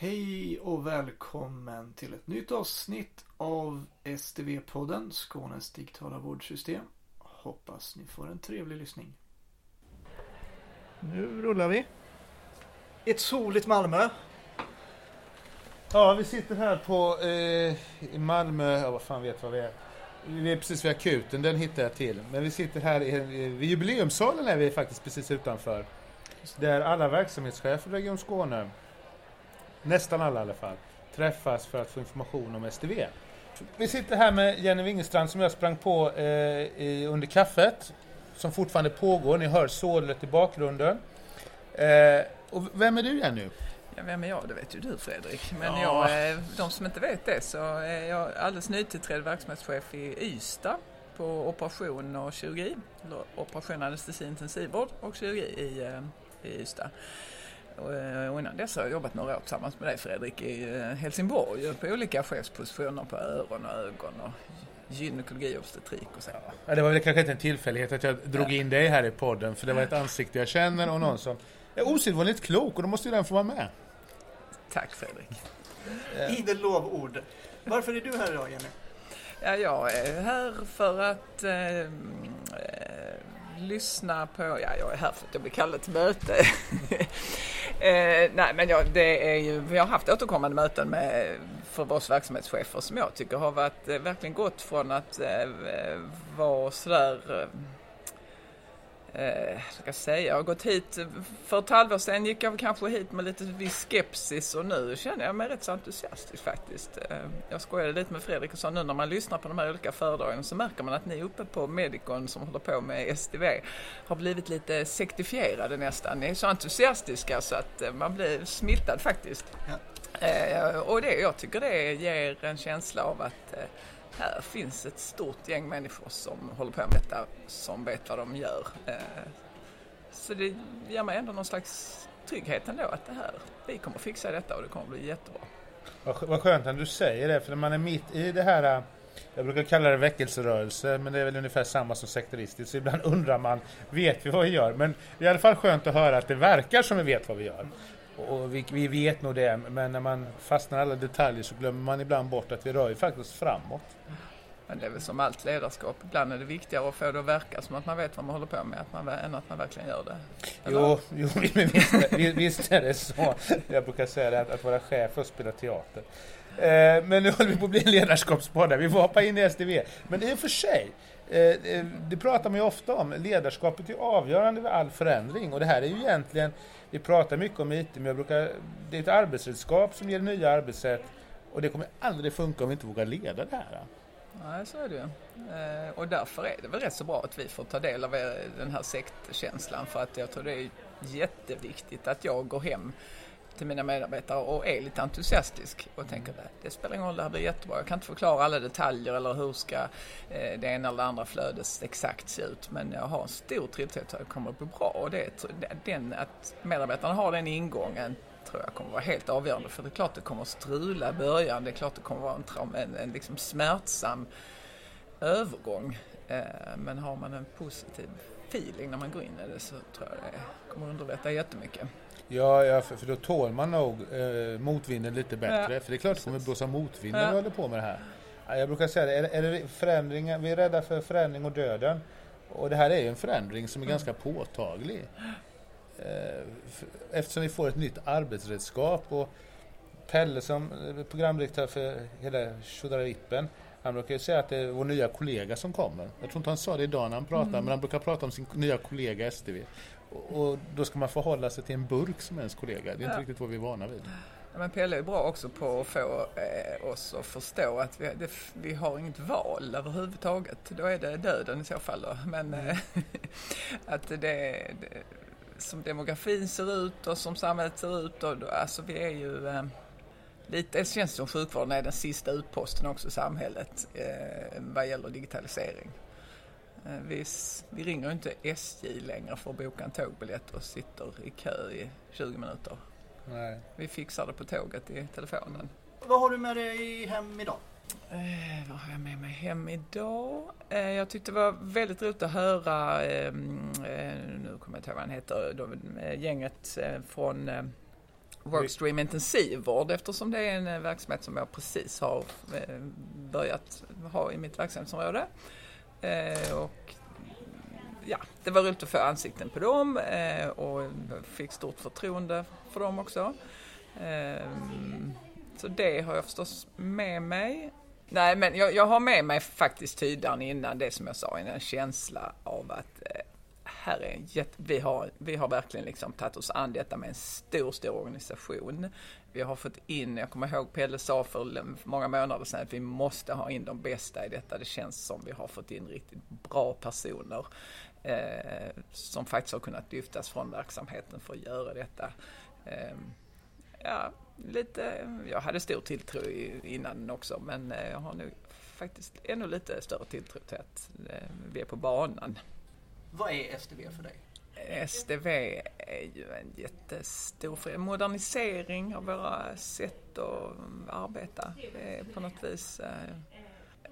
Hej och välkommen till ett nytt avsnitt av SDV-podden, Skånes digitala vårdsystem. Hoppas ni får en trevlig lyssning. Nu rullar vi. Ett soligt Malmö. Ja, vi sitter här på i Malmö. Ja, vad fan vet vad vi är. Vi är precis vid akuten, den hittar jag till. Men vi sitter här vid jubileumssalen, är vi faktiskt precis utanför. Där alla verksamhetschefer i Region Skåne, nästan alla i alla fall, träffas för att få information om SDV. Vi sitter här med Jenny Wingerstrand som jag sprang på under kaffet. Som fortfarande pågår, ni hör sålet i bakgrunden. Och vem är du Jenny? Ja, vem är jag? Det vet ju du Fredrik. Men ja. De som inte vet det, så är jag alldeles nytillträdd verksamhetschef i Ystad på operation och kirurgi. Operation, anestesi, intensivvård och kirurgi i Ystad. Och innan dess har jag jobbat några år tillsammans med dig Fredrik i Helsingborg på olika chefspositioner på öron och ögon och gynekologi och obstetrik och så. Ja, det var väl kanske inte en tillfällighet att jag drog in dig här i podden, för det var ett ansikte jag känner och någon som är osedvanligt klok, och då måste ju den få vara med. Tack Fredrik. Idel lovord. Varför är du här idag Jenny? Ja, jag är här för att lyssna på... Ja, jag är här för att jag blir kallad till möte. Nej, men vi har haft återkommande möten med förvårdsverksamhetschefer som jag tycker har varit verkligen gått från att vara sådär... Jag har gått hit för ett halvår sedan, gick jag kanske hit med lite viss skepsis, och nu känner jag mig rätt så entusiastisk faktiskt. Jag skojade lite med Fredrik och sa, nu när man lyssnar på de här olika föredragen så märker man att ni uppe på Medikon som håller på med SDV har blivit lite sektifierade nästan. Ni är så entusiastiska så att man blir smittad faktiskt. Ja. Och jag tycker det ger en känsla av att här finns ett stort gäng människor som håller på med detta, som vet vad de gör. Så det ger mig ändå någon slags trygghet ändå att det här, vi kommer fixa detta och det kommer bli jättebra. Vad skönt att du säger det, för när man är mitt i det här, jag brukar kalla det väckelserörelse, men det är väl ungefär samma som sekteristiskt, så ibland undrar man, vet vi vad vi gör? Men det är i alla fall skönt att höra att det verkar som vi vet vad vi gör. Och vi vet nog det, men när man fastnar alla detaljer så glömmer man ibland bort att vi rör ju faktiskt framåt. Men det är väl som allt ledarskap. Ibland är det viktigare att få det att verka som att man vet vad man håller på med än att man verkligen gör det. Jo, visst är det så. Jag brukar säga det, att vara chef och spela teater. Men nu håller vi på att bli en ledarskapspodd. Vi får hoppa in i SDV. Men i och för sig, det pratar man ju ofta om. Ledarskapet är avgörande vid all förändring. Och det här är ju egentligen, vi pratar mycket om IT, men det är ett arbetsredskap som ger nya arbetssätt. Och det kommer aldrig funka om vi inte vågar leda det här. Nej, så är det ju. Och därför är det väl rätt så bra att vi får ta del av den här sektkänslan. För att jag tror det är jätteviktigt att jag går hem till mina medarbetare och är lite entusiastisk och tänker att det spelar ingen roll, det här blir jättebra. Jag kan inte förklara alla detaljer eller hur ska det ena eller andra flödet exakt se ut, men jag har en stor tillträtt att det kommer att bli bra, och att medarbetarna har den ingången tror jag kommer vara helt avgörande, för det är klart det kommer att strula början, det är klart det kommer att vara en liksom smärtsam övergång, men har man en positiv feeling när man går in i det så tror jag det kommer att underlätta jättemycket. Ja, för då tål man nog motvinden lite bättre. Ja, för det är klart att det kommer blåsa motvinden när vi håller på med det här. Ja, jag brukar säga det, är det förändringar, vi är rädda för förändring och döden. Och det här är ju en förändring som är ganska påtaglig. Eftersom vi får ett nytt arbetsredskap. Och Pelle som programdirektör för hela Sudarippen, han brukar ju säga att det är vår nya kollega som kommer. Jag tror inte han sa det idag när han pratade, men han brukar prata om sin nya kollega SDV. Och då ska man förhålla sig till en burk som ens kollega. Det är inte riktigt vad vi är vana vid. Ja, men Pelle är bra också på att få oss att förstå att vi har inget val överhuvudtaget. Då är det döden i så fall då. Men att det som demografin ser ut och som samhället ser ut, och alltså vi är ju... Lite känns som sjukvården är den sista utposten också i samhället vad gäller digitalisering. Vi ringer inte SJ längre för att boka en tågbiljett och sitter i kö i 20 minuter. Nej. Vi fixar det på tåget i telefonen. Vad har du med dig hem idag? Vad har jag med mig hem idag? Jag tyckte det var väldigt roligt att höra, nu kommer jag inte ihåg vad han heter, gänget från Workstream Intensivvård, eftersom det är en verksamhet som jag precis har börjat ha i mitt verksamhetsområde. Och ja, det var roligt att få ansikten på dem och fick stort förtroende för dem också. Så det har jag förstås med mig. Nej, men jag har med mig faktiskt tydaren innan, det som jag sa, en känsla av att här är vi har verkligen liksom tagit oss an detta med en stor organisation. Vi har fått in, jag kommer ihåg Pelle sa för många månader sedan att vi måste ha in de bästa i detta. Det känns som vi har fått in riktigt bra personer som faktiskt har kunnat lyftas från verksamheten för att göra detta. Ja, lite, jag hade stor tilltro innan också, men jag har nu faktiskt ännu lite större tilltro till att vi är på banan. Vad är SDV för dig? SDV är ju en jättestor modernisering av våra sätt att arbeta. Det är på något vis,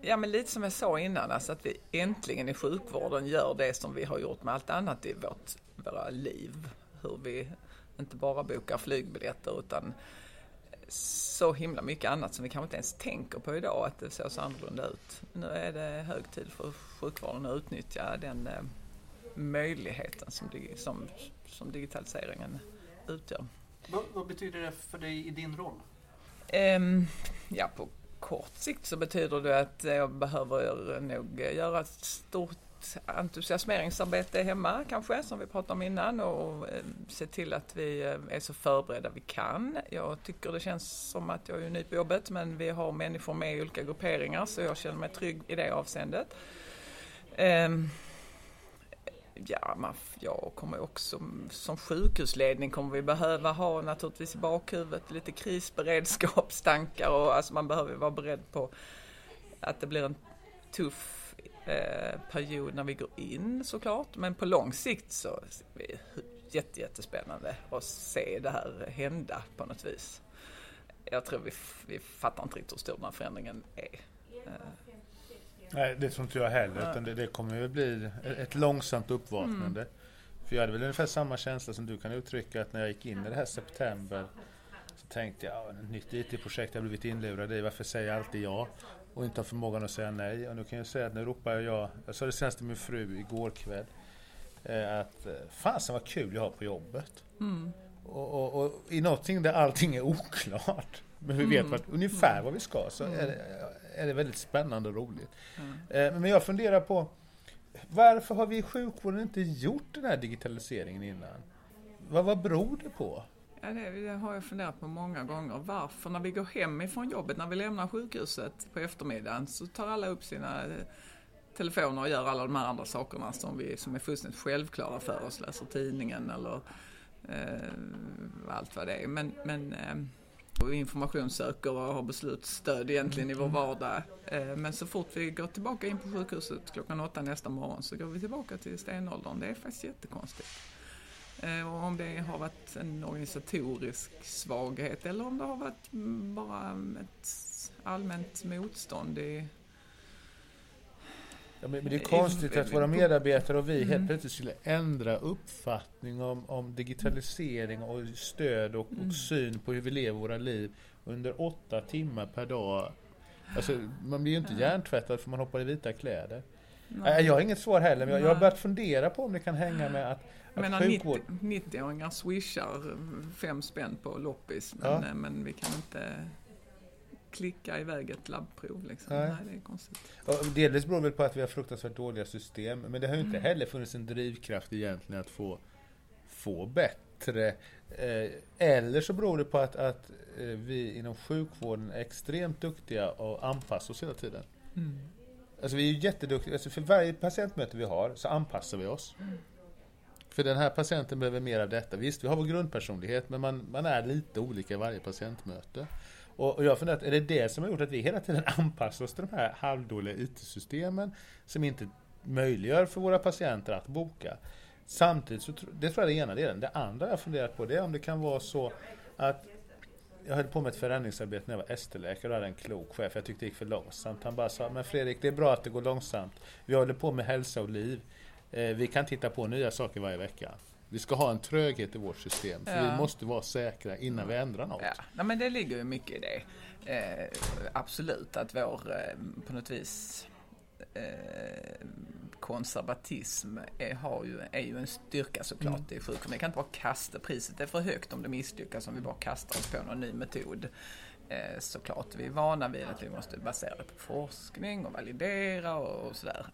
ja, men lite som jag sa innan, alltså att vi äntligen i sjukvården gör det som vi har gjort med allt annat i våra liv. Hur vi inte bara bokar flygbiljetter utan så himla mycket annat som vi kanske inte ens tänker på idag, att det ser så annorlunda ut. Nu är det hög tid för sjukvården att utnyttja den möjligheten som digitaliseringen utgör. Vad betyder det för dig i din roll? Ja, på kort sikt så betyder det att jag behöver nog göra ett stort entusiasmeringsarbete hemma kanske, som vi pratade om innan, och se till att vi är så förberedda vi kan. Jag tycker det känns som att jag är ny på jobbet, men vi har människor med i olika grupperingar, så jag känner mig trygg i det avseendet. Jag kommer också som sjukhusledning kommer vi behöva ha naturligtvis i bakhuvudet lite krisberedskapstankar, och alltså man behöver vara beredd på att det blir en tuff period när vi går in, såklart, men på lång sikt så är det jättespännande att se det här hända på något vis. Jag tror vi fattar inte riktigt hur stor den här förändringen är. Nej, det tror inte jag heller, utan det kommer ju bli ett långsamt uppvaknande. För jag hade väl ungefär samma känsla som du kan uttrycka, att när jag gick in i det här september så tänkte jag, ett nytt IT-projekt jag blivit inlurad i, varför säger jag alltid ja? Och inte har förmågan att säga nej. Och nu kan jag säga att nu ropar jag sa det senast till min fru igår kväll, att fasen vad kul jag har på jobbet. Och i någonting där allting är oklart, men vi vet ungefär vad vi ska, så är det väldigt spännande och roligt. Men jag funderar på, varför har vi i sjukvården inte gjort den här digitaliseringen innan? Vad beror det på? Ja, det har jag funderat på många gånger. Varför när vi går hemifrån jobbet, när vi lämnar sjukhuset på eftermiddagen, så tar alla upp sina telefoner och gör alla de här andra sakerna som är fullständigt självklara för oss. Läser tidningen eller allt vad det är. Men information söker och har beslutsstöd egentligen i vår vardag. Men så fort vi går tillbaka in på sjukhuset 8:00 nästa morgon, så går vi tillbaka till stenåldern. Det är faktiskt jättekonstigt. Och om det har varit en organisatorisk svaghet eller om det har varit bara ett allmänt motstånd. Men det är konstigt att våra medarbetare och vi helt plötsligt skulle ändra uppfattning om digitalisering och stöd och syn på hur vi lever våra liv under 8 timmar per dag. Alltså, man blir ju inte hjärntvättad för man hoppar i vita kläder. Nej. Jag har inget svar heller, men jag har börjat fundera på om det kan hänga med att sjukvård... 90-åringar swishar 5 spänn på loppis, men vi kan inte klicka iväg ett labbprov. Liksom. Nej. Nej, det är konstigt. Och delvis beror väl på att vi har fruktansvärt dåliga system, men det har ju inte heller funnits en drivkraft egentligen att få bättre. Eller så beror det på att vi inom sjukvården är extremt duktiga och anpassar oss hela tiden. Mm. Alltså vi är ju jätteduktiga, alltså för varje patientmöte vi har så anpassar vi oss. För den här patienten behöver mer av detta. Visst, vi har vår grundpersonlighet, men man är lite olika i varje patientmöte. Och jag funderar, är det som har gjort att vi hela tiden anpassar oss till de här halvdåliga IT-systemen som inte möjliggör för våra patienter att boka? Samtidigt så det tror jag är den ena delen. Det andra jag funderat på, det är om det kan vara så att jag höll på med ett förändringsarbete när jag var ST-läkare och hade en klok chef. Jag tyckte det gick för långsamt. Han bara sa, men Fredrik, det är bra att det går långsamt. Vi håller på med hälsa och liv. Vi kan titta på nya saker varje vecka. Vi ska ha en tröghet i vårt system. För vi måste vara säkra innan vi ändrar något. Ja. Nej, men det ligger ju mycket i det. Absolut att vår på något vis konservatism är ju en styrka såklart i sjukvården. Vi kan inte bara kasta, priset är för högt om det misslyckas om vi bara kastar oss på någon ny metod. Såklart vi är vana vid att vi måste basera det på forskning och validera och sådär.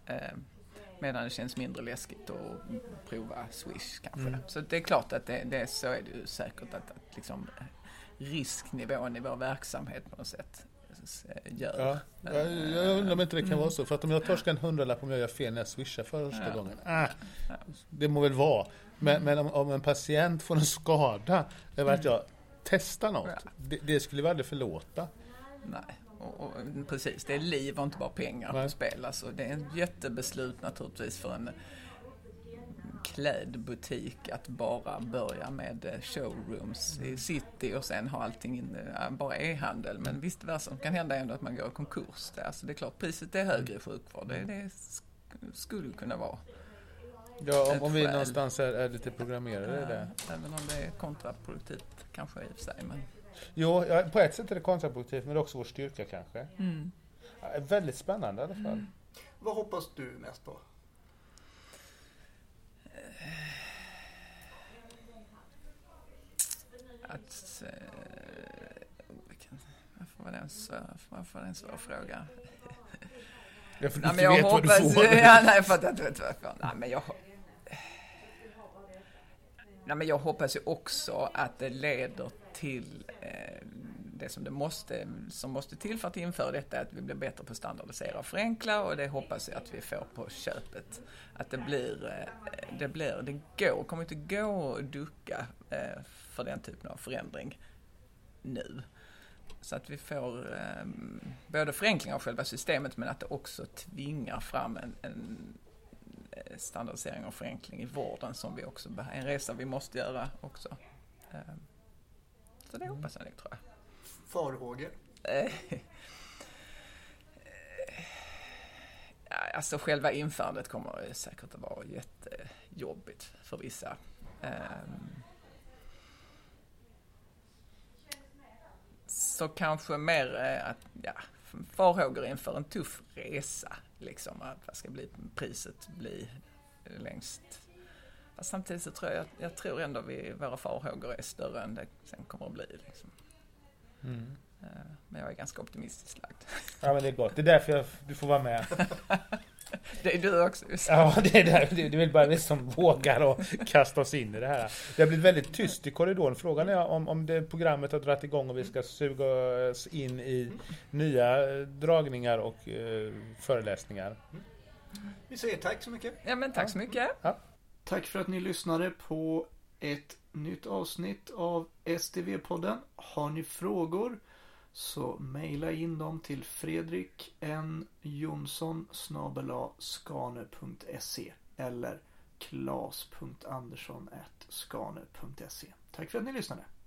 Medan det känns mindre läskigt att prova Swish kanske. Mm. Så det är klart att det så är det ju säkert att liksom risknivån i vår verksamhet på något sätt gör. Ja. Jag undrar om inte det kan vara så. För att om jag torskar en 100-lapp om jag gör fel när jag swishar första gången. Det må väl vara. Men om en patient får en skada över att jag testar något. Ja. Det skulle vi aldrig förlåta. Nej. Och precis, det är liv och inte bara pengar att spela. Så det är ett jättebeslut naturligtvis för en klädbutik att bara börja med showrooms i city och sen ha allting bara e-handel. Men visst, vad som kan hända ändå att man går i konkurs där. Så det är klart, priset är högre i sjukvård. Det skulle kunna vara. Ja, om vi någonstans är lite programmerade i det. Även om det är kontraproduktivt kanske i och för sig, men... Jo, på ett sätt är det kontraproduktivt, men det är också vår styrka kanske. Mm. Ja, väldigt spännande i alla fall. Mm. Vad hoppas du mest på? Varför var det en svår fråga? Ja, för du vet vad du får. Ja, nej, för att jag inte vet vad jag får. Nej, men jag hoppas ju också att det leder till det som måste till för att införa detta, att vi blir bättre på att standardisera och förenkla, och det hoppas jag att vi får på köpet. Att kommer inte gå att ducka för den typen av förändring nu. Så att vi får både förenkling av själva systemet, men att det också tvingar fram en standardisering och förenkling i vården som vi också behöver. En resa vi måste göra också. Så det hoppas jag, tror jag. Farhågor? Alltså själva införandet kommer säkert att vara jättejobbigt för vissa. Så kanske mer att farhågor inför en tuff resa. Liksom att vad ska priset bli längst. Fast samtidigt så tror jag tror ändå våra farhågor är större än det sen kommer att bli. Liksom. Mm. Men jag är ganska optimistiskt lagd. Ja, men det är gott. Det är därför du får vara med. Det är du också. Ja, det är där. Du vill bara liksom våga och kasta oss in i det här. Det har blivit väldigt tyst i korridoren. Frågan är om det programmet har dratt igång och vi ska suga oss in i nya dragningar och föreläsningar. Vi säger tack så mycket. Ja, men tack så mycket. Ja. Tack för att ni lyssnade på ett nytt avsnitt av SDV-podden. Har ni frågor så mejla in dem till fredriknjonsson-skane.se eller klas.andersson@skane.se. Tack för att ni lyssnade.